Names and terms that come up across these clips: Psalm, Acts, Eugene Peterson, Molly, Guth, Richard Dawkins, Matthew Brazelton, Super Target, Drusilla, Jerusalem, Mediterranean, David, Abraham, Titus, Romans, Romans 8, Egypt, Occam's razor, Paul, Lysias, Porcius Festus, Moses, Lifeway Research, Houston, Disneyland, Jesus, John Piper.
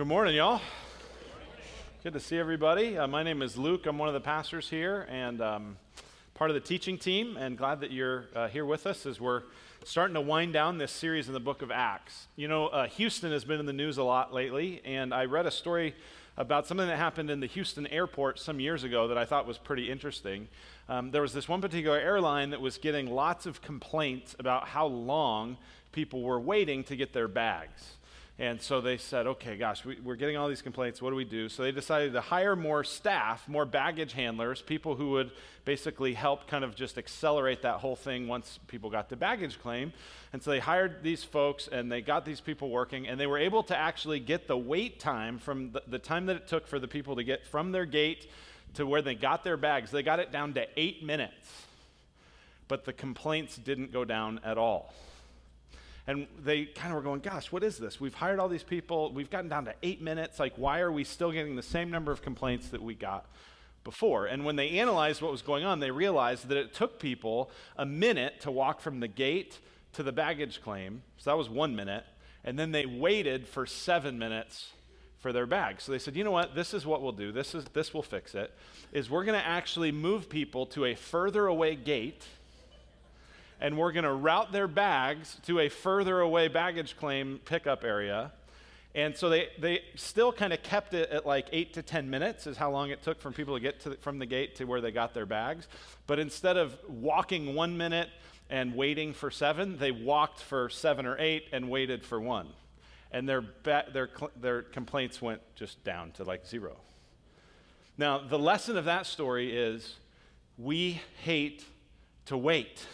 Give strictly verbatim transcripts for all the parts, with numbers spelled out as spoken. Good morning, y'all. Good to see everybody. Uh, my name is Luke. I'm one of the pastors here and um, part of the teaching team, and glad that you're uh, here with us as we're starting to wind down this series in the book of Acts. You know, uh, Houston has been in the news a lot lately, and I read a story about something that happened in the Houston airport some years ago that I thought was pretty interesting. Um, there was this one particular airline that was getting lots of complaints about how long people were waiting to get their bags. And so they said, okay, gosh, we, we're getting all these complaints. What do we do? So they decided to hire more staff, more baggage handlers, people who would basically help kind of just accelerate that whole thing once people got the baggage claim. And so they hired these folks, and they got these people working, and they were able to actually get the wait time from the, the time that it took for the people to get from their gate to where they got their bags. They got it down to eight minutes, but the complaints didn't go down at all. And they kind of were going, gosh, what is this? We've hired all these people. We've gotten down to eight minutes. Like, why are we still getting the same number of complaints that we got before? And when they analyzed what was going on, they realized that it took people a minute to walk from the gate to the baggage claim. So that was one minute. And then they waited for seven minutes for their bag. So they said, you know what? This is what we'll do. This is this will fix it, is we're going to actually move people to a further away gate, and we're going to route their bags to a further away baggage claim pickup area. And so they, they still kind of kept it at like eight to ten minutes is how long it took for people to get to the, from the gate to where they got their bags. But instead of walking one minute and waiting for seven, they walked for seven or eight and waited for one. And their ba- their cl- their complaints went just down to like zero. Now, the lesson of that story is we hate to wait.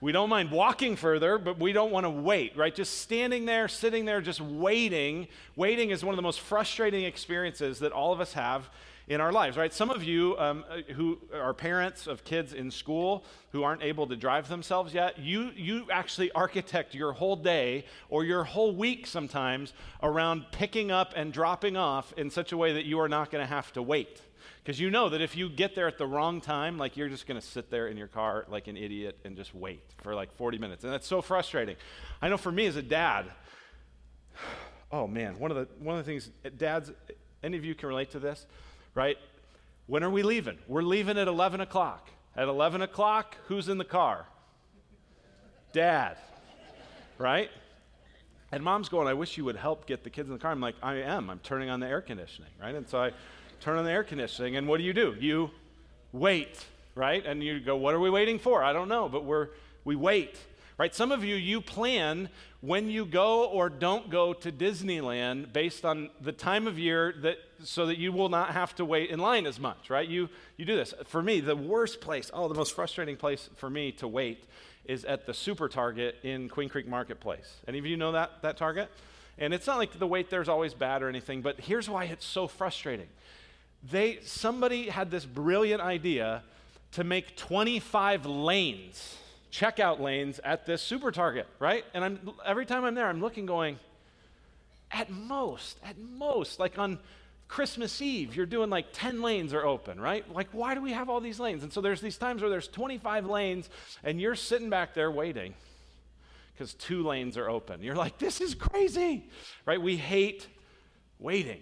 We don't mind walking further, but we don't want to wait, right? Just standing there, sitting there, just waiting. Waiting is one of the most frustrating experiences that all of us have in our lives, right? Some of you um, who are parents of kids in school who aren't able to drive themselves yet, you you actually architect your whole day or your whole week sometimes around picking up and dropping off in such a way that you are not going to have to wait. Because you know that if you get there at the wrong time, like you're just going to sit there in your car like an idiot and just wait for like forty minutes. And that's so frustrating. I know for me as a dad, oh man, one of the one of the things, dads, any of you can relate to this, right? When are we leaving? We're leaving at eleven o'clock. At eleven o'clock, who's in the car? Dad, right? And mom's going, I wish you would help get the kids in the car. I'm like, I am. I'm turning on the air conditioning, right? And so I turn on the air conditioning, and what do you do? You wait, right? And you go, what are we waiting for? I don't know, but we're, we wait, right? Some of you, you plan when you go or don't go to Disneyland based on the time of year that so that you will not have to wait in line as much, right? You you do this. For me, the worst place, oh, the most frustrating place for me to wait is at the Super Target in Queen Creek Marketplace. Any of you know that that Target? And it's not like the wait there's always bad or anything, but here's why it's so frustrating. They somebody had this brilliant idea to make twenty-five lanes, checkout lanes at this Super Target, right? And I'm every time I'm there, I'm looking going, at most, at most, like on Christmas Eve, you're doing like ten lanes are open, right? Like, why do we have all these lanes? And so there's these times where there's twenty-five lanes and you're sitting back there waiting because two lanes are open. You're like, this is crazy, right? We hate waiting.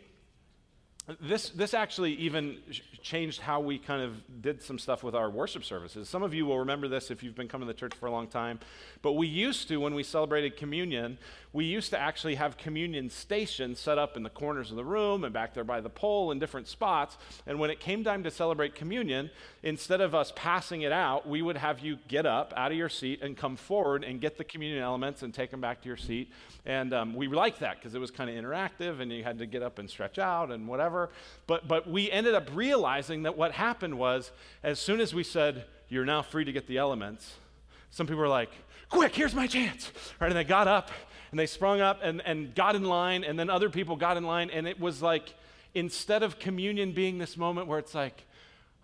This this actually even changed how we kind of did some stuff with our worship services. Some of you will remember this if you've been coming to the church for a long time, but we used to, when we celebrated communion, we used to actually have communion stations set up in the corners of the room and back there by the pole in different spots, and when it came time to celebrate communion, instead of us passing it out, we would have you get up out of your seat and come forward and get the communion elements and take them back to your seat, and um, we liked that because it was kind of interactive, and you had to get up and stretch out and whatever. But but we ended up realizing that what happened was, as soon as we said, you're now free to get the elements, some people were like, quick, here's my chance, right? And they got up, and they sprung up, and, and got in line, and then other people got in line, and it was like, instead of communion being this moment where it's like,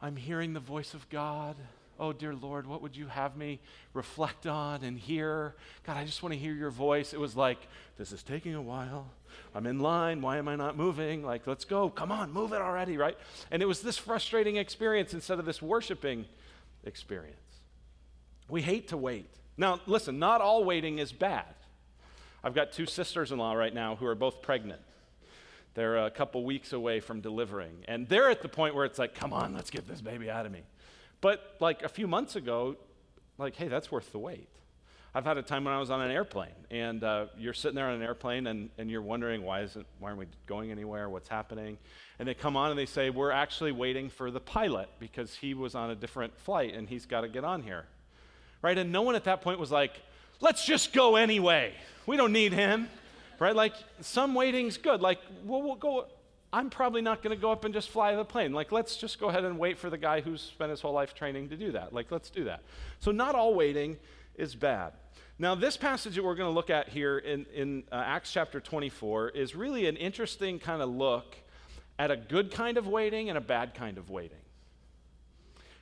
I'm hearing the voice of God, oh, dear Lord, what would you have me reflect on and hear? God, I just want to hear your voice. It was like, this is taking a while. I'm in line. Why am I not moving? Like, let's go. Come on, move it already, right? And it was this frustrating experience instead of this worshiping experience. We hate to wait. Now, listen, not all waiting is bad. I've got two sisters-in-law right now who are both pregnant. They're a couple weeks away from delivering. And they're at the point where it's like, come on, let's get this baby out of me. But like a few months ago, like, hey, that's worth the wait. I've had a time when I was on an airplane, and uh, you're sitting there on an airplane, and, and you're wondering, why isn't, why aren't we going anywhere? What's happening? And they come on and they say, we're actually waiting for the pilot because he was on a different flight and he's got to get on here, right? And no one at that point was like, let's just go anyway. We don't need him, right? Like, some waiting's good. Like, we'll, we'll go. I'm probably not going to go up and just fly the plane. Like, let's just go ahead and wait for the guy who's spent his whole life training to do that. Like, let's do that. So not all waiting is bad. Now, this passage that we're going to look at here in, in uh, Acts chapter twenty-four is really an interesting kind of look at a good kind of waiting and a bad kind of waiting.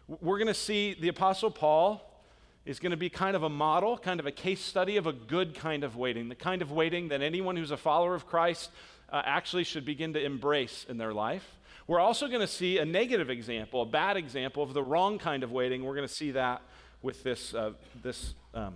We're going to see the Apostle Paul is going to be kind of a model, kind of a case study of a good kind of waiting, the kind of waiting that anyone who's a follower of Christ uh, actually should begin to embrace in their life. We're also going to see a negative example, a bad example of the wrong kind of waiting. We're going to see that with this uh, this. Um,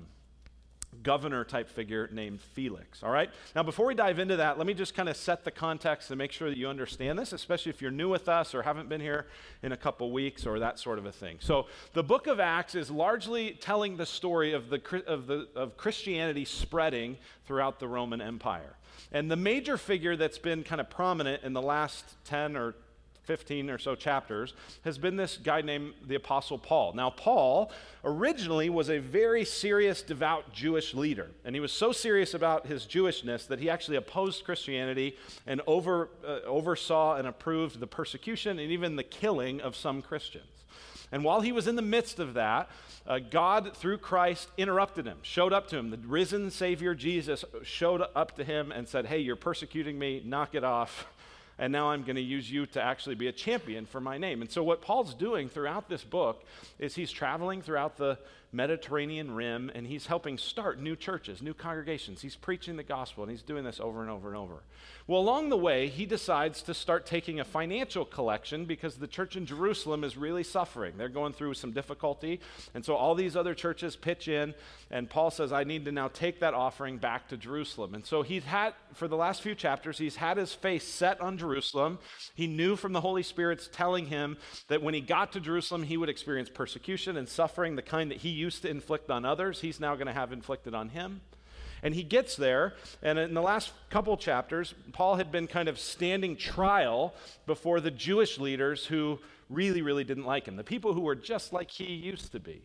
governor-type figure named Felix, all right? Now, before we dive into that, let me just kind of set the context and make sure that you understand this, especially if you're new with us or haven't been here in a couple weeks or that sort of a thing. So the book of Acts is largely telling the story of the of the of Christianity spreading throughout the Roman Empire. And the major figure that's been kind of prominent in the last ten or fifteen or so chapters has been this guy named the Apostle Paul. Now, Paul originally was a very serious, devout Jewish leader, and he was so serious about his Jewishness that he actually opposed Christianity and over, uh, oversaw and approved the persecution and even the killing of some Christians. And while he was in the midst of that, uh, God, through Christ, interrupted him, showed up to him. The risen Savior Jesus showed up to him and said, hey, you're persecuting me, knock it off. And now I'm going to use you to actually be a champion for my name. And so what Paul's doing throughout this book is he's traveling throughout the Mediterranean rim, and he's helping start new churches, new congregations. He's preaching the gospel, and he's doing this over and over and over. Well, along the way, he decides to start taking a financial collection because the church in Jerusalem is really suffering. They're going through some difficulty, and so all these other churches pitch in, and Paul says, I need to now take that offering back to Jerusalem. And so he's had, for the last few chapters, he's had his face set on Jerusalem. He knew from the Holy Spirit's telling him that when he got to Jerusalem, he would experience persecution and suffering, the kind that he used to inflict on others, he's now going to have inflicted on him. And he gets there, and in the last couple chapters, Paul had been kind of standing trial before the Jewish leaders who really, really didn't like him, the people who were just like he used to be.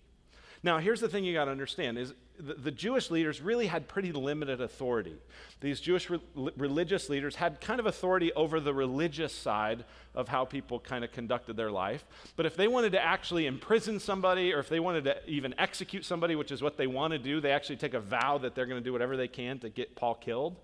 Now, here's the thing you got to understand is the, the Jewish leaders really had pretty limited authority. These Jewish re- religious leaders had kind of authority over the religious side of how people kind of conducted their life. But if they wanted to actually imprison somebody or if they wanted to even execute somebody, which is what they want to do, they actually take a vow that they're going to do whatever they can to get Paul killed.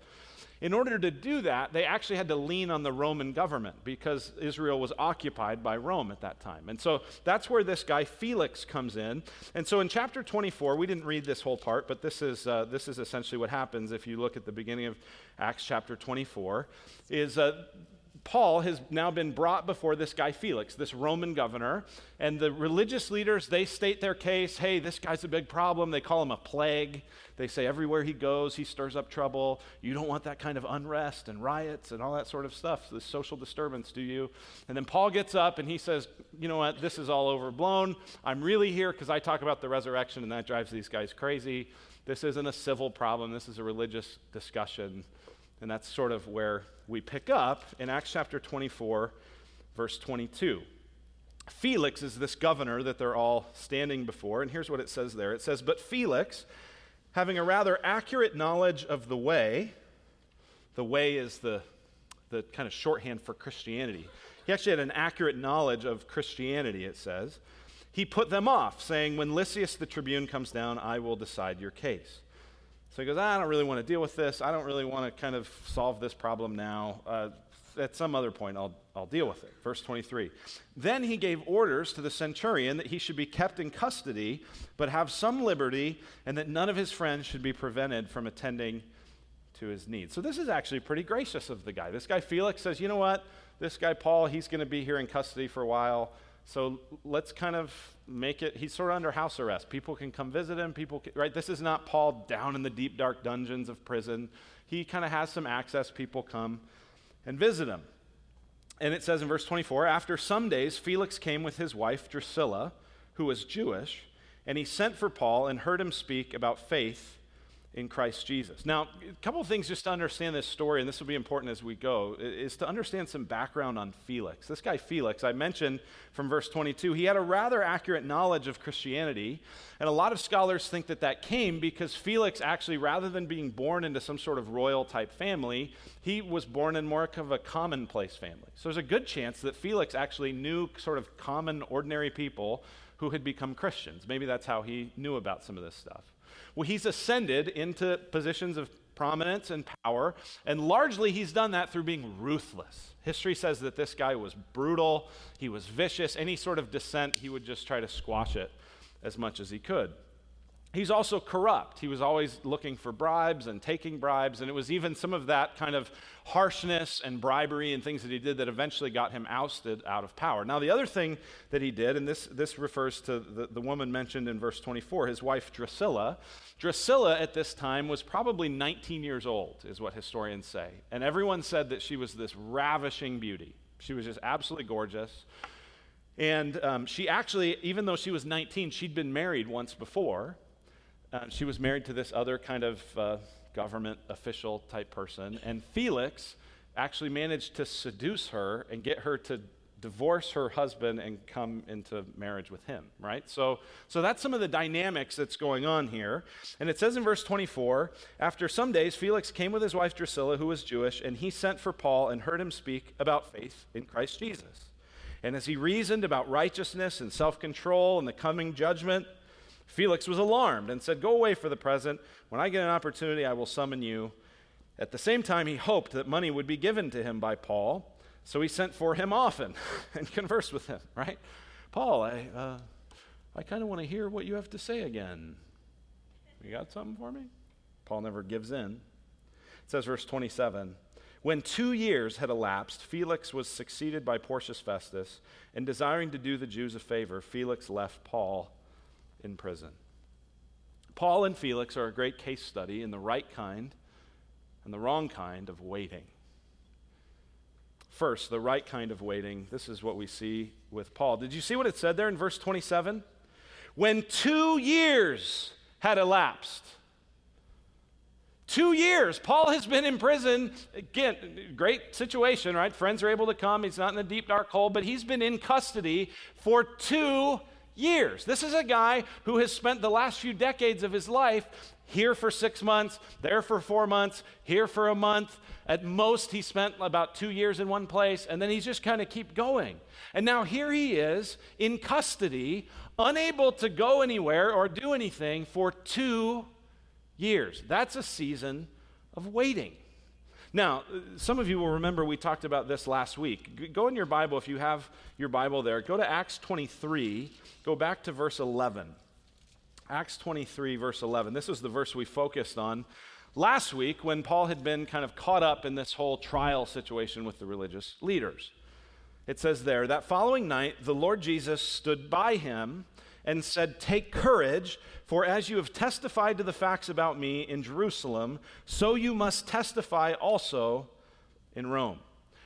In order to do that, they actually had to lean on the Roman government because Israel was occupied by Rome at that time. And so that's where this guy Felix comes in. And so in chapter twenty-four, we didn't read this whole part, but this is uh, this is essentially what happens if you look at the beginning of Acts chapter twenty-four, is uh, Paul has now been brought before this guy Felix, this Roman governor, and the religious leaders, they state their case. Hey, this guy's a big problem. They call him a plague. They say everywhere he goes, he stirs up trouble. You don't want that kind of unrest and riots and all that sort of stuff, the social disturbance, do you? And then Paul gets up and he says, you know what, this is all overblown. I'm really here because I talk about the resurrection and that drives these guys crazy. This isn't a civil problem. This is a religious discussion. And that's sort of where we pick up in Acts chapter twenty-four, verse twenty-two. Felix is this governor that they're all standing before, and here's what it says there. It says, but Felix, having a rather accurate knowledge of the way, the way is the, the kind of shorthand for Christianity. He actually had an accurate knowledge of Christianity, it says. He put them off, saying, when Lysias the tribune comes down, I will decide your case. So he goes, I don't really want to deal with this. I don't really want to kind of solve this problem now. Uh, at some other point, I'll, I'll deal with it. Verse twenty-three. Then he gave orders to the centurion that he should be kept in custody, but have some liberty, and that none of his friends should be prevented from attending to his needs. So this is actually pretty gracious of the guy. This guy Felix says, you know what? This guy Paul, he's going to be here in custody for a while. So let's kind of make it, he's sort of under house arrest. People can come visit him, people can, right? This is not Paul down in the deep, dark dungeons of prison. He kind of has some access. People come and visit him. And it says in verse twenty-four, after some days, Felix came with his wife Drusilla, who was Jewish, and he sent for Paul and heard him speak about faith in Christ Jesus. Now, a couple of things just to understand this story, and this will be important as we go, is to understand some background on Felix. This guy Felix, I mentioned from verse twenty-two, he had a rather accurate knowledge of Christianity, and a lot of scholars think that that came because Felix actually, rather than being born into some sort of royal-type family, he was born in more of a commonplace family. So there's a good chance that Felix actually knew sort of common, ordinary people who had become Christians. Maybe that's how he knew about some of this stuff. Well, he's ascended into positions of prominence and power, and largely he's done that through being ruthless. History says that this guy was brutal, he was vicious. Any sort of dissent, he would just try to squash it as much as he could. He's also corrupt. He was always looking for bribes and taking bribes, and it was even some of that kind of harshness and bribery and things that he did that eventually got him ousted out of power. Now, the other thing that he did, and this, this refers to the, the woman mentioned in verse twenty-four, his wife Drusilla. Drusilla at this time was probably nineteen years old, is what historians say, and everyone said that she was this ravishing beauty. She was just absolutely gorgeous. And um, she actually, even though she was nineteen, she'd been married once before. Uh, she was married to this other kind of uh, government official type person, and Felix actually managed to seduce her and get her to divorce her husband and come into marriage with him, right? So, so that's some of the dynamics that's going on here. And it says in verse twenty-four, after some days, Felix came with his wife Drusilla, who was Jewish, and he sent for Paul and heard him speak about faith in Christ Jesus. And as he reasoned about righteousness and self-control and the coming judgment, Felix was alarmed and said, "Go away for the present. When I get an opportunity, I will summon you." At the same time, he hoped that money would be given to him by Paul, so he sent for him often and conversed with him, right? "Paul, I uh, I kind of want to hear what you have to say again. You got something for me?" Paul never gives in. It says, verse twenty-seven, when two years had elapsed, Felix was succeeded by Porcius Festus, and desiring to do the Jews a favor, Felix left Paul in prison. Paul and Felix are a great case study in the right kind and the wrong kind of waiting. First, the right kind of waiting. This is what we see with Paul. Did you see what it said there in verse twenty-seven? When two years had elapsed. Two years. Paul has been in prison. Again, great situation, right? Friends are able to come. He's not in a deep, dark hole, but he's been in custody for two years. This is a guy who has spent the last few decades of his life here for six months, there for four months, here for a month. At most, he spent about two years in one place, and then he's just kind of keep going. And now here he is in custody, unable to go anywhere or do anything for two years. That's a season of waiting. Now, some of you will remember we talked about this last week. Go in your Bible, if you have your Bible there. Go to Acts twenty-three. Go back to verse eleven. Acts twenty-three, verse eleven. This is the verse we focused on last week when Paul had been kind of caught up in this whole trial situation with the religious leaders. It says there, that following night, the Lord Jesus stood by him and said, "Take courage, for as you have testified to the facts about me in Jerusalem, so you must testify also in Rome."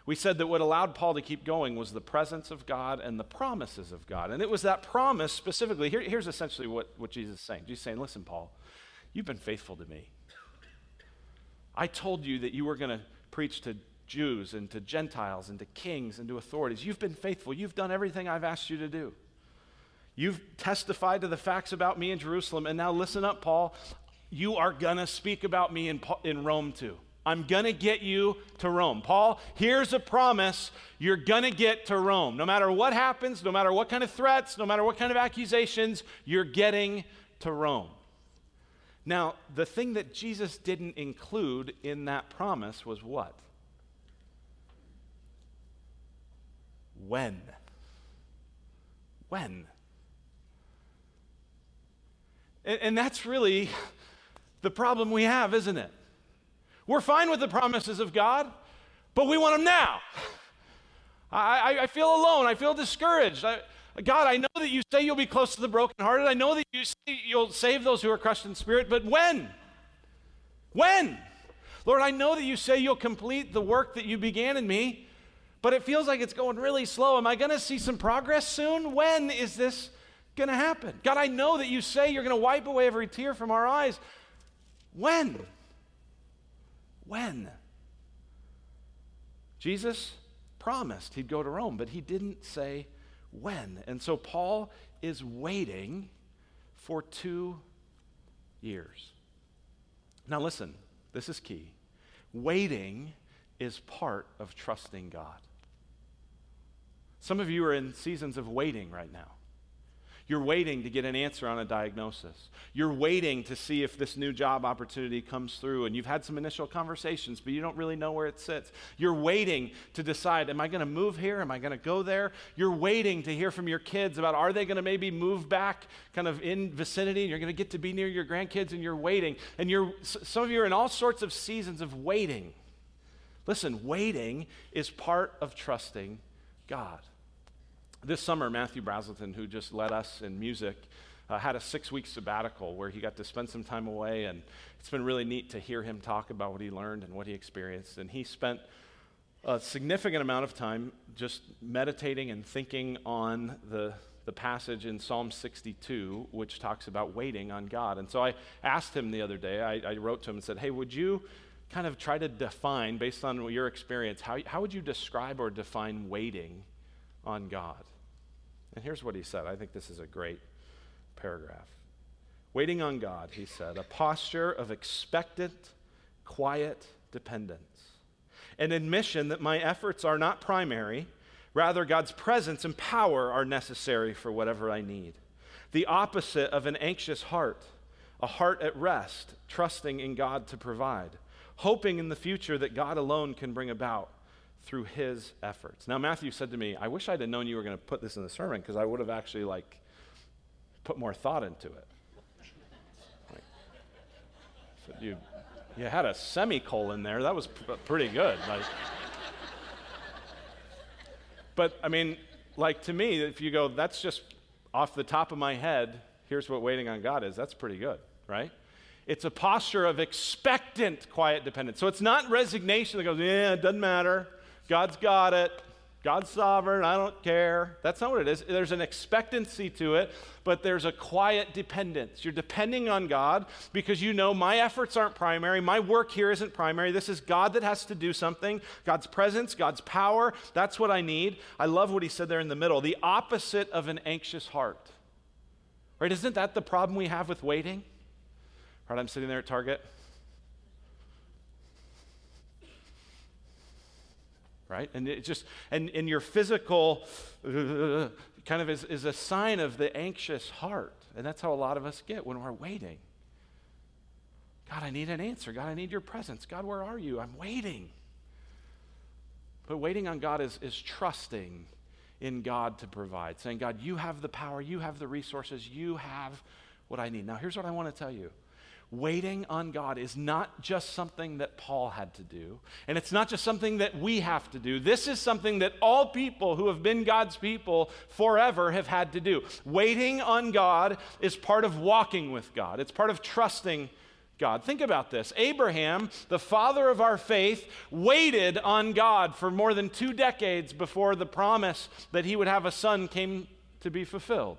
We said that what allowed Paul to keep going was the presence of God and the promises of God. And it was that promise specifically. Here, here's essentially what, what Jesus is saying. Jesus is saying, "Listen, Paul, you've been faithful to me. I told you that you were going to preach to Jews and to Gentiles and to kings and to authorities. You've been faithful. You've done everything I've asked you to do. You've testified to the facts about me in Jerusalem, and now listen up, Paul. You are going to speak about me in, in Rome too. I'm going to get you to Rome. Paul, here's a promise. You're going to get to Rome. No matter what happens, no matter what kind of threats, no matter what kind of accusations, you're getting to Rome." Now, the thing that Jesus didn't include in that promise was what? When? When? And that's really the problem we have, isn't it? We're fine with the promises of God, but we want them now. I, I, I feel alone. I feel discouraged. I, God, I know that you say you'll be close to the brokenhearted. I know that you say you'll save those who are crushed in spirit, but when? When? Lord, I know that you say you'll complete the work that you began in me, but it feels like it's going really slow. Am I going to see some progress soon? When is this going to happen? God, I know that you say you're going to wipe away every tear from our eyes. When? When? Jesus promised he'd go to Rome, but he didn't say when. And so Paul is waiting for two years. Now listen, this is key. Waiting is part of trusting God. Some of you are in seasons of waiting right now. You're waiting to get an answer on a diagnosis. You're waiting to see if this new job opportunity comes through, and you've had some initial conversations, but you don't really know where it sits. You're waiting to decide, am I going to move here? Am I going to go there? You're waiting to hear from your kids about, are they going to maybe move back kind of in vicinity, and you're going to get to be near your grandkids, and you're waiting. And you're some of you are in all sorts of seasons of waiting. Listen, waiting is part of trusting God. This summer, Matthew Brazelton, who just led us in music, uh, had a six-week sabbatical where he got to spend some time away, and it's been really neat to hear him talk about what he learned and what he experienced. And he spent a significant amount of time just meditating and thinking on the, the passage in Psalm sixty-two, which talks about waiting on God. And so I asked him the other day, I, I wrote to him and said, hey, would you kind of try to define, based on your experience, how how would you describe or define waiting on God? And here's what he said. I think this is a great paragraph. Waiting on God, he said, a posture of expectant, quiet dependence, an admission that my efforts are not primary, rather God's presence and power are necessary for whatever I need. The opposite of an anxious heart, a heart at rest, trusting in God to provide, hoping in the future that God alone can bring about through his efforts. Now, Matthew said to me, I wish I'd have known you were going to put this in the sermon, because I would have actually, like, put more thought into it. Like, so you, you had a semicolon there. That was p- pretty good. Like, but, I mean, like, to me, if you go, that's just off the top of my head, here's what waiting on God is, that's pretty good, right? It's a posture of expectant, quiet dependence. So it's not resignation that goes, yeah, it doesn't matter. God's got it. God's sovereign. I don't care. That's not what it is. There's an expectancy to it, but there's a quiet dependence. You're depending on God because you know my efforts aren't primary. My work here isn't primary. This is God that has to do something. God's presence, God's power. That's what I need. I love what he said there in the middle. The opposite of an anxious heart. Right? Isn't that the problem we have with waiting? All right, I'm sitting there at Target. Right? And it just, and, and your physical uh, kind of is, is a sign of the anxious heart. And that's how a lot of us get when we're waiting. God, I need an answer. God, I need your presence. God, where are you? I'm waiting. But waiting on God is, is trusting in God to provide, saying, God, you have the power, you have the resources, you have what I need. Now, here's what I want to tell you. Waiting on God is not just something that Paul had to do, and it's not just something that we have to do. This is something that all people who have been God's people forever have had to do. Waiting on God is part of walking with God. It's part of trusting God. Think about this. Abraham, the father of our faith, waited on God for more than two decades before the promise that he would have a son came to be fulfilled.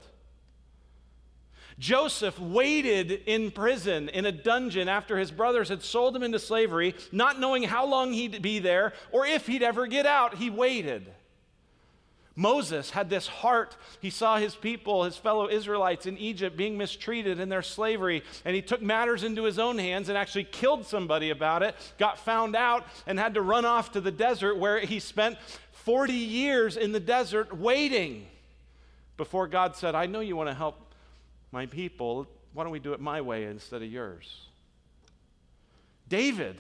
Joseph waited in prison, in a dungeon, after his brothers had sold him into slavery, not knowing how long he'd be there or if he'd ever get out. He waited. Moses had this heart. He saw his people, his fellow Israelites in Egypt, being mistreated in their slavery, and he took matters into his own hands and actually killed somebody about it, got found out, and had to run off to the desert, where he spent forty years in the desert waiting before God said, I know you want to help my people, why don't we do it my way instead of yours? David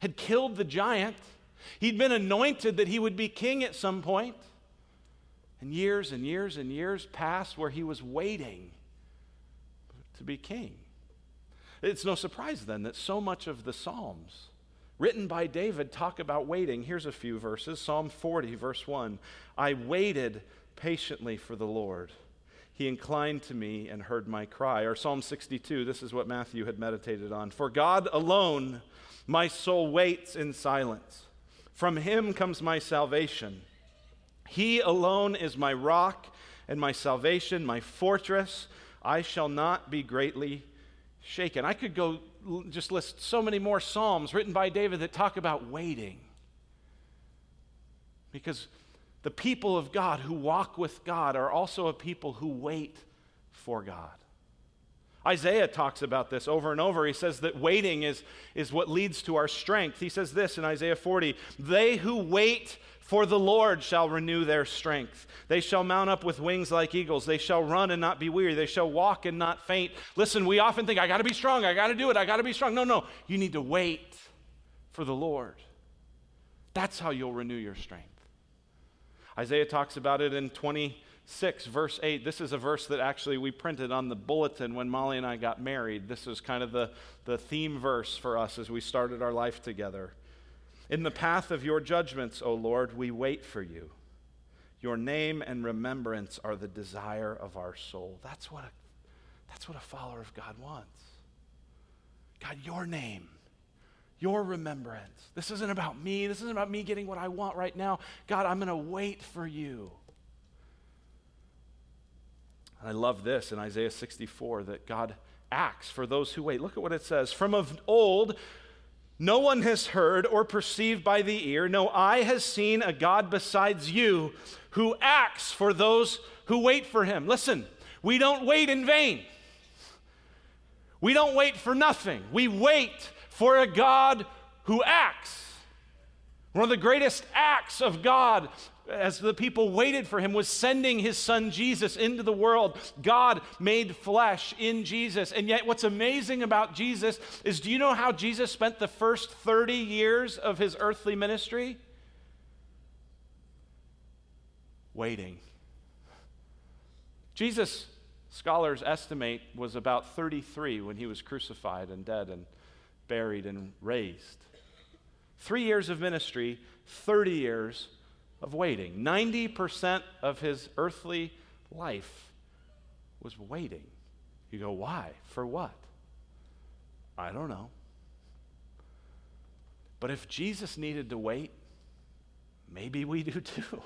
had killed the giant. He'd been anointed that he would be king at some point. And years and years and years passed where he was waiting to be king. It's no surprise then that so much of the Psalms written by David talk about waiting. Here's a few verses. Psalm forty, verse one. I waited patiently for the Lord. He inclined to me and heard my cry. Or Psalm sixty-two, this is what Matthew had meditated on. For God alone My soul waits in silence. From him comes my salvation. He alone is my rock and my salvation, my fortress. I shall not be greatly shaken. I could go just list so many more Psalms written by David that talk about waiting. Because the people of God who walk with God are also a people who wait for God. Isaiah talks about this over and over. He says that waiting is, is what leads to our strength. He says this in Isaiah forty, "They who wait for the Lord shall renew their strength. They shall mount up with wings like eagles. They shall run and not be weary. They shall walk and not faint." Listen, we often think, I got to be strong. I got to do it. I got to be strong. No, no. You need to wait for the Lord. That's how you'll renew your strength. Isaiah talks about it in twenty-six, verse eight. This is a verse that actually we printed on the bulletin when Molly and I got married. This is kind of the, the theme verse for us as we started our life together. "In the path of your judgments, O Lord, we wait for you. Your name and remembrance are the desire of our soul." That's what a, that's what a follower of God wants. God, your name, your remembrance. This isn't about me. This isn't about me getting what I want right now. God, I'm going to wait for you. And I love this in Isaiah sixty-four that God acts for those who wait. Look at what it says. "From of old, no one has heard or perceived by the ear. No eye has seen a God besides you who acts for those who wait for him." Listen, we don't wait in vain. We don't wait for nothing. We wait for a God who acts. One of the greatest acts of God as the people waited for him was sending his son Jesus into the world. God made flesh in Jesus. And yet what's amazing about Jesus is, do you know how Jesus spent the first thirty years of his earthly ministry? Waiting. Jesus, scholars estimate, was about thirty-three when he was crucified and dead and buried and raised. Three years of ministry, thirty years of waiting. ninety percent of his earthly life was waiting. You go, why? For what? I don't know. But if Jesus needed to wait, maybe we do too.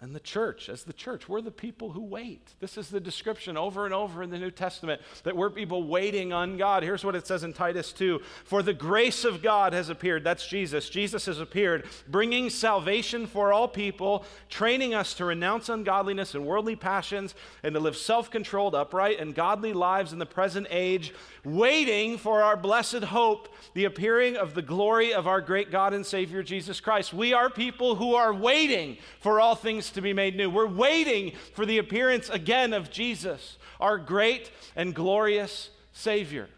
And the church, as the church, we're the people who wait. This is the description over and over in the New Testament, that we're people waiting on God. Here's what it says in Titus two. "For the grace of God has appeared." That's Jesus. Jesus has appeared, "bringing salvation for all people, training us to renounce ungodliness and worldly passions, and to live self-controlled, upright, and godly lives in the present age, waiting for our blessed hope, the appearing of the glory of our great God and Savior Jesus Christ." We are people who are waiting for all things to be made new. We're waiting for the appearance again of Jesus, our great and glorious Savior.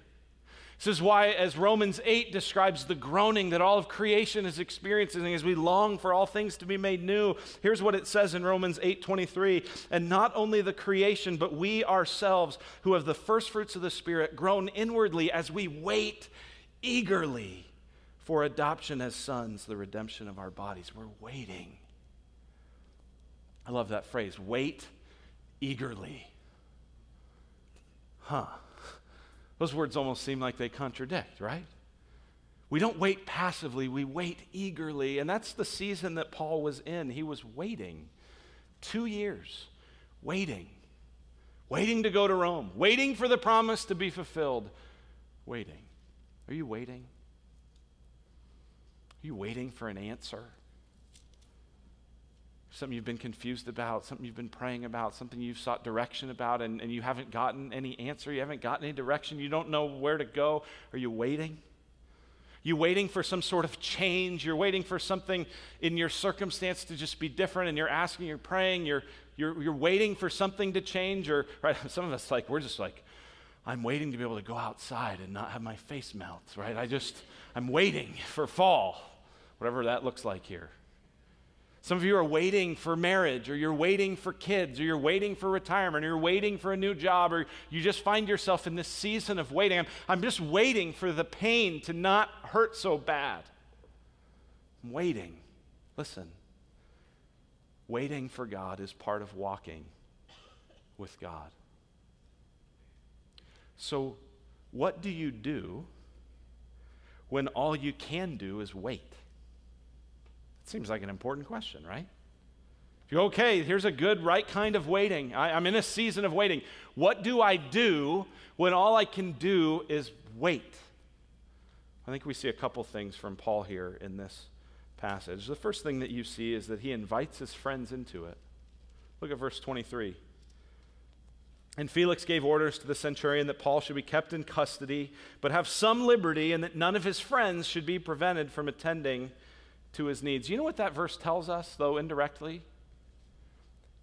This is why, as Romans eight describes the groaning that all of creation is experiencing as we long for all things to be made new, here's what it says in Romans eight twenty-three, "And not only the creation, but we ourselves who have the first fruits of the Spirit groan inwardly as we wait eagerly for adoption as sons, the redemption of our bodies." We're waiting. I love that phrase, wait eagerly. Huh. Those words almost seem like they contradict, right? We don't wait passively, we wait eagerly. And that's the season that Paul was in. He was waiting. Two years, waiting. Waiting to go to Rome. Waiting for the promise to be fulfilled. Waiting. Are you waiting? Are you waiting for an answer? Something you've been confused about, something you've been praying about, something you've sought direction about, and, and you haven't gotten any answer, you haven't gotten any direction, you don't know where to go. Are you waiting? You're waiting for some sort of change, you're waiting for something in your circumstance to just be different, and you're asking, you're praying, you're you're you're waiting for something to change, or right, some of us like, we're just like, I'm waiting to be able to go outside and not have my face melt, right? I just, I'm waiting for fall, whatever that looks like here. Some of you are waiting for marriage, or you're waiting for kids, or you're waiting for retirement, or you're waiting for a new job, or you just find yourself in this season of waiting. I'm, I'm just waiting for the pain to not hurt so bad. I'm waiting. Listen, waiting for God is part of walking with God. So what do you do when all you can do is wait? That seems like an important question, right? If you go, okay, here's a good, right kind of waiting. I, I'm in a season of waiting. What do I do when all I can do is wait? I think we see a couple things from Paul here in this passage. The first thing that you see is that he invites his friends into it. Look at verse twenty-three. And Felix gave orders to the centurion that Paul should be kept in custody, but have some liberty, and that none of his friends should be prevented from attending to his needs. You know what that verse tells us, though indirectly?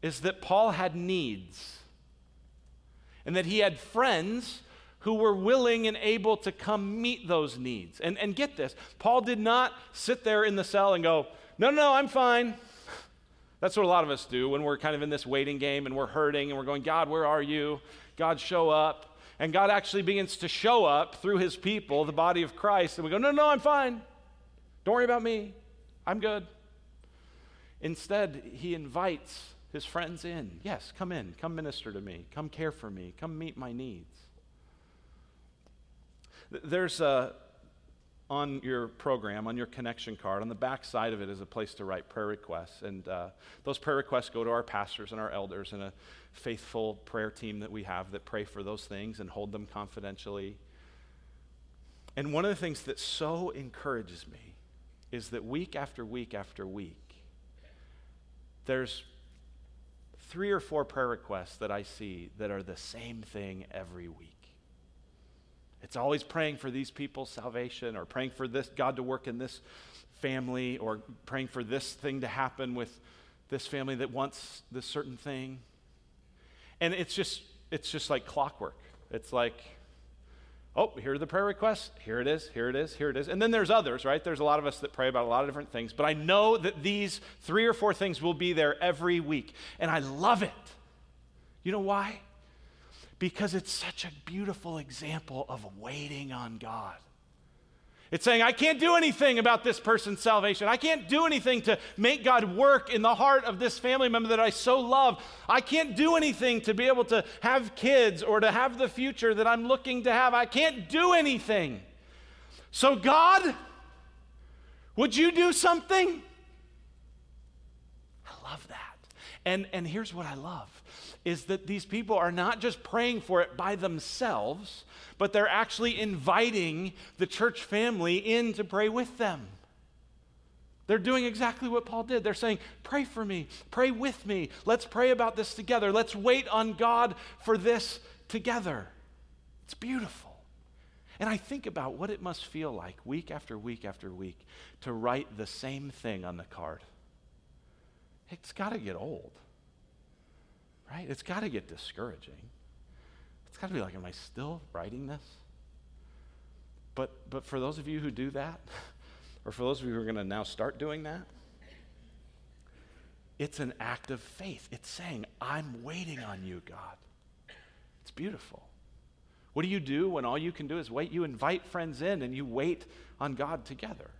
Is that Paul had needs, and that he had friends who were willing and able to come meet those needs. And, and get this, Paul did not sit there in the cell and go, no, no, no, I'm fine. That's what a lot of us do when we're kind of in this waiting game and we're hurting and we're going, God, where are you? God, show up. And God actually begins to show up through his people, the body of Christ. And we go, no, no, I'm fine. Don't worry about me. I'm good. Instead, he invites his friends in. Yes, come in. Come minister to me. Come care for me. Come meet my needs. There's a, on your program, on your connection card, on the back side of it is a place to write prayer requests. And uh, those prayer requests go to our pastors and our elders and a faithful prayer team that we have that pray for those things and hold them confidentially. And one of the things that so encourages me is that week after week after week, there's three or four prayer requests that I see that are the same thing every week. It's always praying for these people's salvation, or praying for this God to work in this family, or praying for this thing to happen with this family that wants this certain thing. And it's just it's just like clockwork. It's like, oh, here are the prayer requests. Here it is, here it is, here it is. And then there's others, right? There's a lot of us that pray about a lot of different things. But I know that these three or four things will be there every week. And I love it. You know why? Because it's such a beautiful example of waiting on God. It's saying, I can't do anything about this person's salvation. I can't do anything to make God work in the heart of this family member that I so love. I can't do anything to be able to have kids or to have the future that I'm looking to have. I can't do anything. So God, would you do something? I love that. And, and here's what I love. Is that these people are not just praying for it by themselves, but they're actually inviting the church family in to pray with them. They're doing exactly what Paul did. They're saying, pray for me, pray with me. Let's pray about this together. Let's wait on God for this together. It's beautiful. And I think about what it must feel like week after week after week to write the same thing on the card. It's got to get old. Right? It's got to get discouraging. It's got to be like, am I still writing this? But but for those of you who do that, or for those of you who are going to now start doing that, it's an act of faith. It's saying, I'm waiting on you, God. It's beautiful. What do you do when all you can do is wait? You invite friends in and you wait on God together.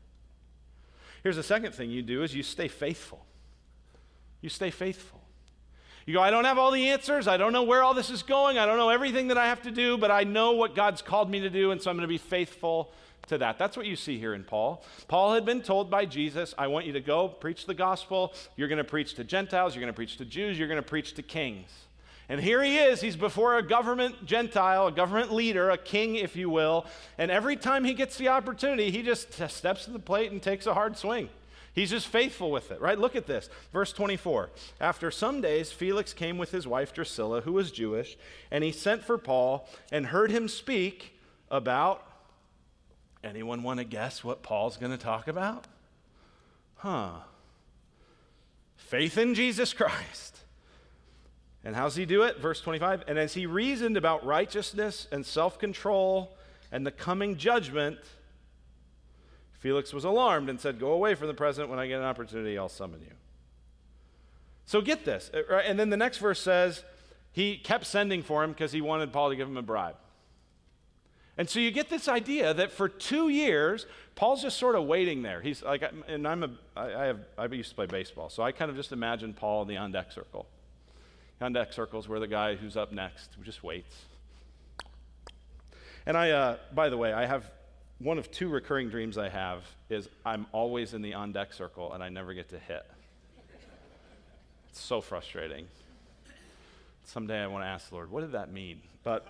Here's the second thing you do is you stay faithful. You stay faithful. You go, I don't have all the answers. I don't know where all this is going. I don't know everything that I have to do, but I know what God's called me to do, and so I'm going to be faithful to that. That's what you see here in Paul. Paul had been told by Jesus, I want you to go preach the gospel. You're going to preach to Gentiles. You're going to preach to Jews. You're going to preach to kings. And here he is. He's before a government Gentile, a government leader, a king, if you will. And every time he gets the opportunity, he just steps to the plate and takes a hard swing. He's just faithful with it, right? Look at this. Verse twenty-four. After some days, Felix came with his wife Drusilla, who was Jewish, and he sent for Paul and heard him speak about... Anyone want to guess what Paul's going to talk about? Huh. Faith in Jesus Christ. And how's he do it? Verse twenty-five. And as he reasoned about righteousness and self-control and the coming judgment... Felix was alarmed and said, go away from the present. When I get an opportunity, I'll summon you. So get this. And then the next verse says, he kept sending for him because he wanted Paul to give him a bribe. And so you get this idea that for two years, Paul's just sort of waiting there. He's like, and I'm a, I, have, I used to play baseball, so I kind of just imagine Paul in the on-deck circle. On-deck circles where the guy who's up next just waits. And I, uh, by the way, I have one of two recurring dreams I have is I'm always in the on-deck circle and I never get to hit. It's so frustrating. Someday I want to ask the Lord, what did that mean? But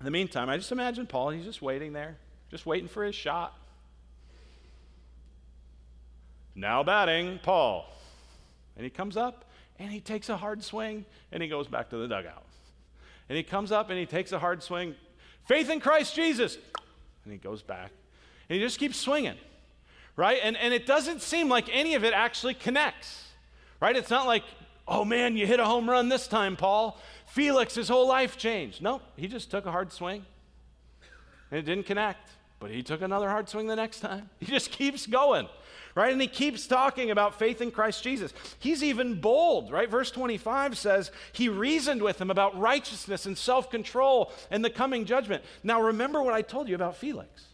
in the meantime, I just imagine Paul, he's just waiting there, just waiting for his shot. Now batting, Paul. And he comes up, and he takes a hard swing, and he goes back to the dugout. And he comes up, and he takes a hard swing. Faith in Christ Jesus. And he goes back, and he just keeps swinging, right? And, and it doesn't seem like any of it actually connects, right? It's not like, oh, man, you hit a home run this time, Paul. Felix, his whole life changed. No, he just took a hard swing, and it didn't connect. But he took another hard swing the next time. He just keeps going, right? And he keeps talking about faith in Christ Jesus. He's even bold, right? Verse twenty-five says, he reasoned with him about righteousness and self-control and the coming judgment. Now, remember what I told you about Felix,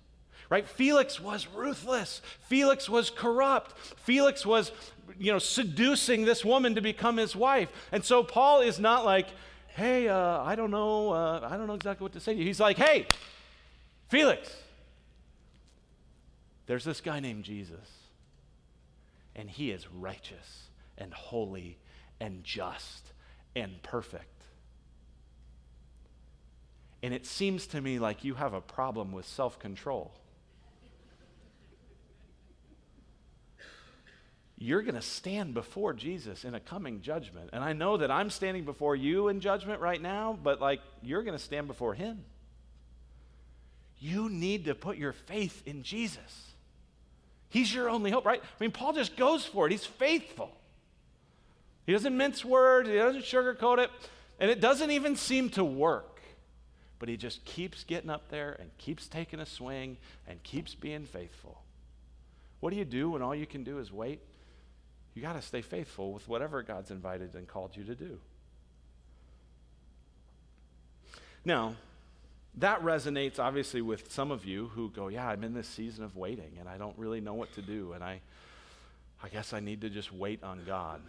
right? Felix was ruthless. Felix was corrupt. Felix was, you know, seducing this woman to become his wife. And so Paul is not like, hey, uh, I don't know. Uh, I don't know exactly what to say to you. He's like, hey, Felix. There's this guy named Jesus, and he is righteous and holy and just and perfect. And it seems to me like you have a problem with self-control. You're going to stand before Jesus in a coming judgment. And I know that I'm standing before you in judgment right now, but like you're going to stand before him. You need to put your faith in Jesus. He's your only hope, right? I mean, Paul just goes for it. He's faithful. He doesn't mince words. He doesn't sugarcoat it. And it doesn't even seem to work. But he just keeps getting up there and keeps taking a swing and keeps being faithful. What do you do when all you can do is wait? You got to stay faithful with whatever God's invited and called you to do. Now, that resonates, obviously, with some of you who go, yeah, I'm in this season of waiting, and I don't really know what to do, and I I guess I need to just wait on God.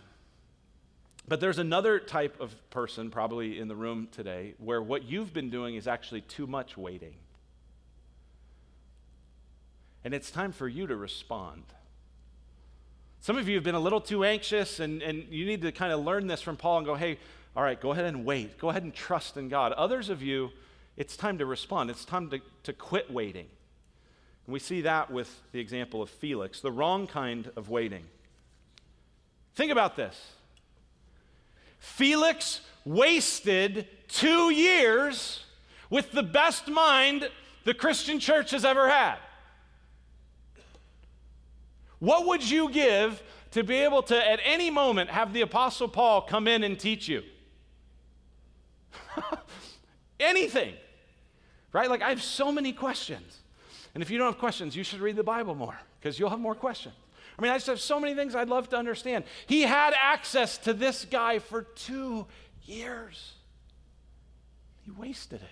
But there's another type of person probably in the room today where what you've been doing is actually too much waiting. And it's time for you to respond. Some of you have been a little too anxious, and, and you need to kind of learn this from Paul and go, hey, all right, go ahead and wait. Go ahead and trust in God. Others of you, it's time to respond. It's time to, to quit waiting. And we see that with the example of Felix, the wrong kind of waiting. Think about this. Felix wasted two years with the best mind the Christian church has ever had. What would you give to be able to, at any moment, have the Apostle Paul come in and teach you? Anything, right? Like, I have so many questions. And if you don't have questions, you should read the Bible more because you'll have more questions. I mean, I just have so many things I'd love to understand. He had access to this guy for two years. He wasted it.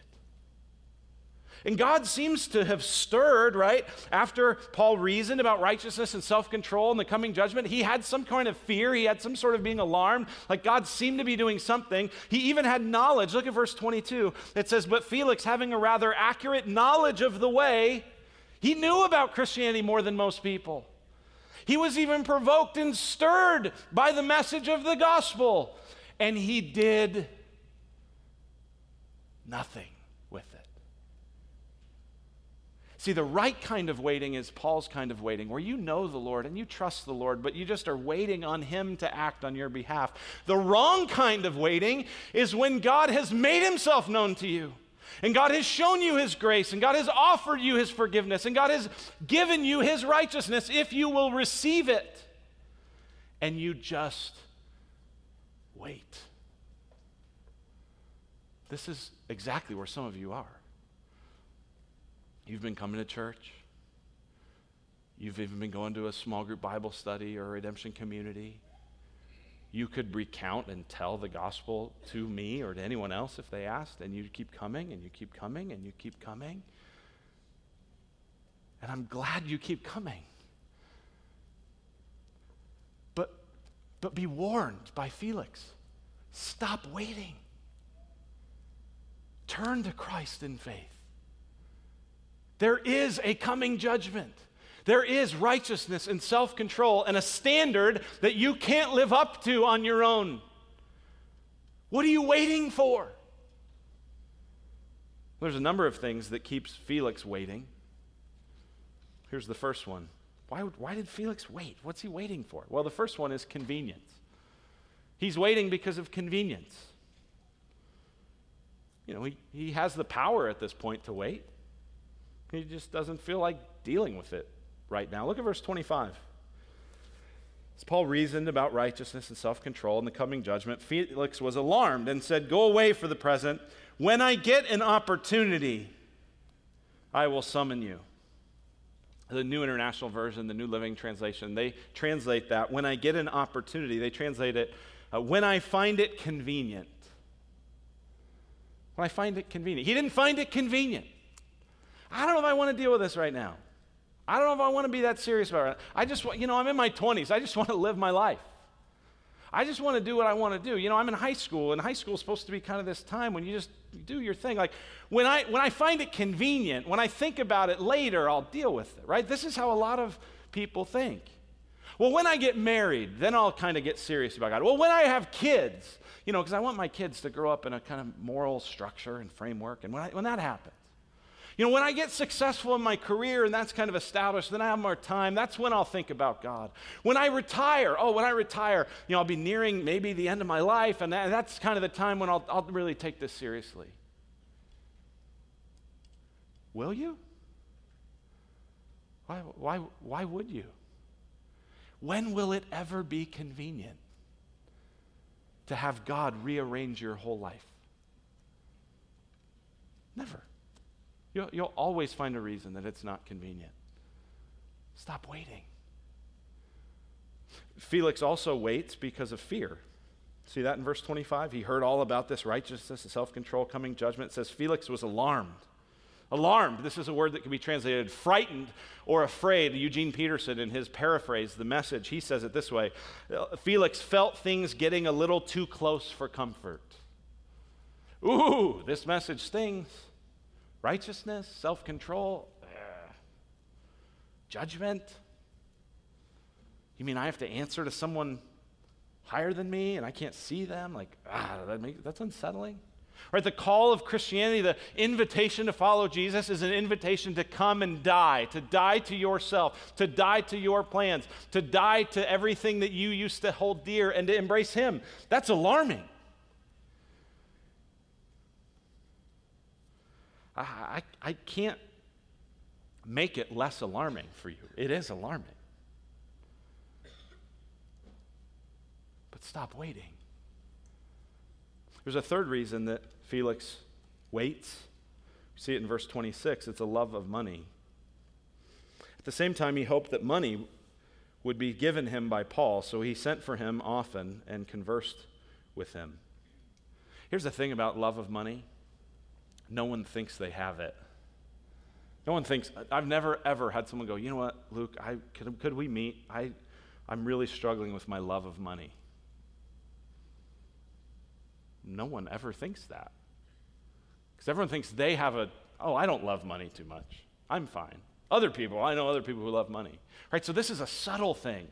And God seems to have stirred, right? After Paul reasoned about righteousness and self-control and the coming judgment, he had some kind of fear. He had some sort of being alarmed. Like God seemed to be doing something. He even had knowledge. Look at verse twenty-two. It says, but Felix, having a rather accurate knowledge of the way, he knew about Christianity more than most people. He was even provoked and stirred by the message of the gospel. And he did nothing. See, the right kind of waiting is Paul's kind of waiting, where you know the Lord and you trust the Lord, but you just are waiting on him to act on your behalf. The wrong kind of waiting is when God has made himself known to you, and God has shown you his grace, and God has offered you his forgiveness, and God has given you his righteousness if you will receive it, and you just wait. This is exactly where some of you are. You've been coming to church. You've even been going to a small group Bible study or a redemption community. You could recount and tell the gospel to me or to anyone else if they asked, and you keep coming, and you keep coming, and you keep coming. And I'm glad you keep coming. But, but be warned by Felix. Stop waiting. Turn to Christ in faith. There is a coming judgment. There is righteousness and self-control and a standard that you can't live up to on your own. What are you waiting for? There's a number of things that keeps Felix waiting. Here's the first one. Why, would, why did Felix wait? What's he waiting for? Well, the first one is convenience. He's waiting because of convenience. You know, he, he has the power at this point to wait. He just doesn't feel like dealing with it right now. Look at verse twenty-five. As Paul reasoned about righteousness and self-control and the coming judgment, Felix was alarmed and said, "Go away for the present. When I get an opportunity, I will summon you." The New International Version, the New Living Translation, they translate that, "when I get an opportunity," they translate it, uh, "when I find it convenient." When I find it convenient. He didn't find it convenient. I don't know if I want to deal with this right now. I don't know if I want to be that serious about it. I just want, you know, I'm in my twenties. I just want to live my life. I just want to do what I want to do. You know, I'm in high school, and high school is supposed to be kind of this time when you just do your thing. Like, when I when I find it convenient, when I think about it later, I'll deal with it, right? This is how a lot of people think. Well, when I get married, then I'll kind of get serious about God. Well, when I have kids, you know, because I want my kids to grow up in a kind of moral structure and framework, and when, I, when that happens. You know, when I get successful in my career and that's kind of established, then I have more time. That's when I'll think about God. When I retire, oh, when I retire, you know, I'll be nearing maybe the end of my life, and that, that's kind of the time when I'll, I'll really take this seriously. Will you? Why, why, why would you? When will it ever be convenient to have God rearrange your whole life? Never. You'll, you'll always find a reason that it's not convenient. Stop waiting. Felix also waits because of fear. See that in verse twenty-five? He heard all about this righteousness and self-control, coming judgment. It says Felix was alarmed. Alarmed. This is a word that can be translated frightened or afraid. Eugene Peterson, in his paraphrase, The Message, he says it this way. Felix felt things getting a little too close for comfort. Ooh, this message stings. Righteousness, self-control, ugh. Judgment. You mean I have to answer to someone higher than me and I can't see them? Like, ah, that make, that's unsettling. Right, the call of Christianity, the invitation to follow Jesus is an invitation to come and die, to die to yourself, to die to your plans, to die to everything that you used to hold dear and to embrace Him. That's alarming. I, I can't make it less alarming for you. It is alarming. But stop waiting. There's a third reason that Felix waits. You see it in verse twenty-six. It's a love of money. At the same time, he hoped that money would be given him by Paul, so he sent for him often and conversed with him. Here's the thing about love of money. No one thinks they have it. No one thinks. I've never, ever had someone go, you know what, Luke, I, could, could we meet? I, I'm really struggling with my love of money. No one ever thinks that. Because everyone thinks they have a, oh, I don't love money too much. I'm fine. Other people, I know other people who love money. Right? So this is a subtle thing.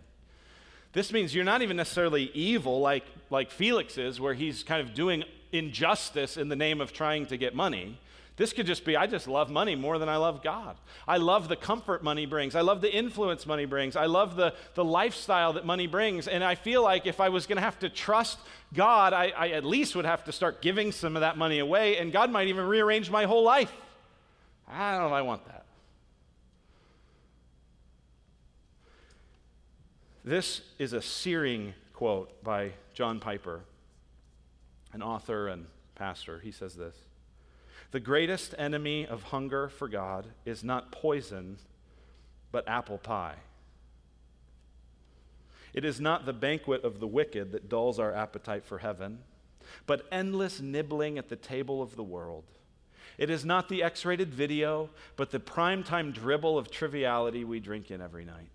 This means you're not even necessarily evil like, like Felix is, where he's kind of doing injustice in the name of trying to get money. This could just be, I just love money more than I love God. I love the comfort money brings. I love the influence money brings. I love the, the lifestyle that money brings. And I feel like if I was going to have to trust God, I, I at least would have to start giving some of that money away, and God might even rearrange my whole life. I don't know if I want that. This is a searing quote by John Piper, an author and pastor. He says this: "The greatest enemy of hunger for God is not poison, but apple pie. It is not the banquet of the wicked that dulls our appetite for heaven, but endless nibbling at the table of the world. It is not the X-rated video, but the primetime dribble of triviality we drink in every night.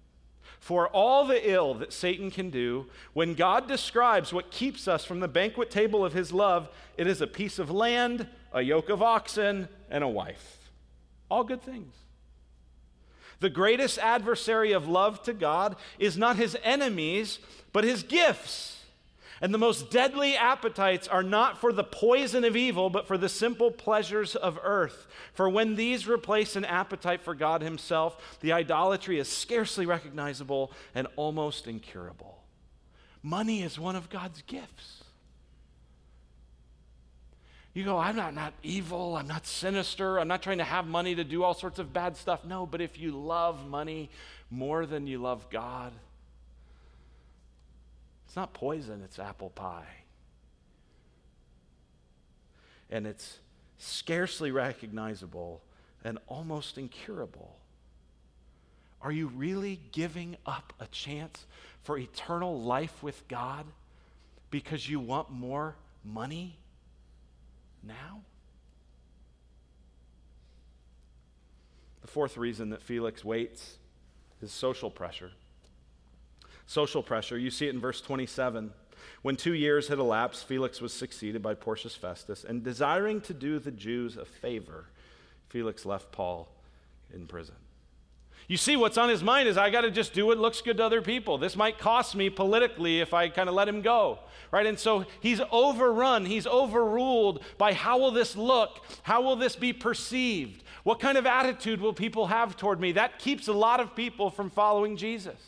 For all the ill that Satan can do, when God describes what keeps us from the banquet table of His love, it is a piece of land, a yoke of oxen, and a wife. All good things. The greatest adversary of love to God is not his enemies, but his gifts. And the most deadly appetites are not for the poison of evil, but for the simple pleasures of earth. For when these replace an appetite for God himself, the idolatry is scarcely recognizable and almost incurable. Money is one of God's gifts. You go, I'm not, not evil, I'm not sinister, I'm not trying to have money to do all sorts of bad stuff. No, but if you love money more than you love God, it's not poison, it's apple pie. And it's scarcely recognizable and almost incurable. Are you really giving up a chance for eternal life with God because you want more money now? The fourth reason that Felix waits is social pressure. Social pressure. You see it in verse twenty-seven. When two years had elapsed, Felix was succeeded by Porcius Festus, and desiring to do the Jews a favor, Felix left Paul in prison. You see, what's on his mind is, I got to just do what looks good to other people. This might cost me politically if I kind of let him go, right? And so he's overrun, he's overruled by how will this look? How will this be perceived? What kind of attitude will people have toward me? That keeps a lot of people from following Jesus.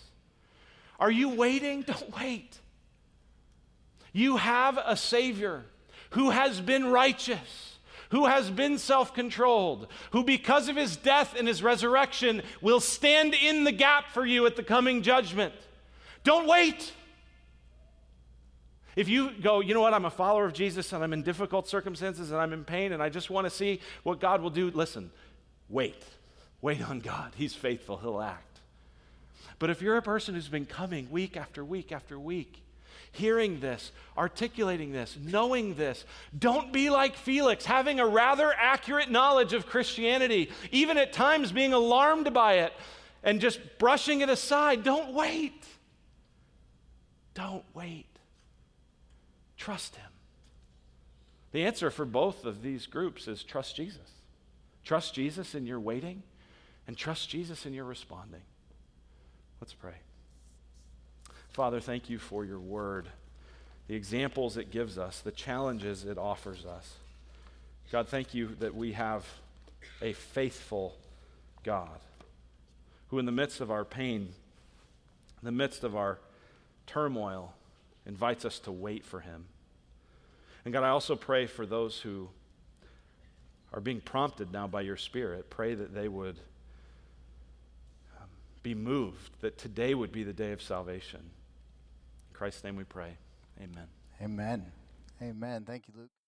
Are you waiting? Don't wait. You have a Savior who has been righteous, who has been self-controlled, who because of his death and his resurrection will stand in the gap for you at the coming judgment. Don't wait. If you go, you know what, I'm a follower of Jesus and I'm in difficult circumstances and I'm in pain and I just want to see what God will do. Listen, wait. Wait on God. He's faithful. He'll act. But if you're a person who's been coming week after week after week, hearing this, articulating this, knowing this, don't be like Felix, having a rather accurate knowledge of Christianity, even at times being alarmed by it and just brushing it aside. Don't wait. Don't wait. Trust him. The answer for both of these groups is trust Jesus. Trust Jesus in your waiting and trust Jesus in your responding. Let's pray. Father, thank you for your word, the examples it gives us, the challenges it offers us. God, thank you that we have a faithful God who in the midst of our pain, in the midst of our turmoil, invites us to wait for him. And God, I also pray for those who are being prompted now by your Spirit, pray that they would um, be moved, that today would be the day of salvation. In Christ's name we pray. Amen. Amen. Amen. Thank you, Luke.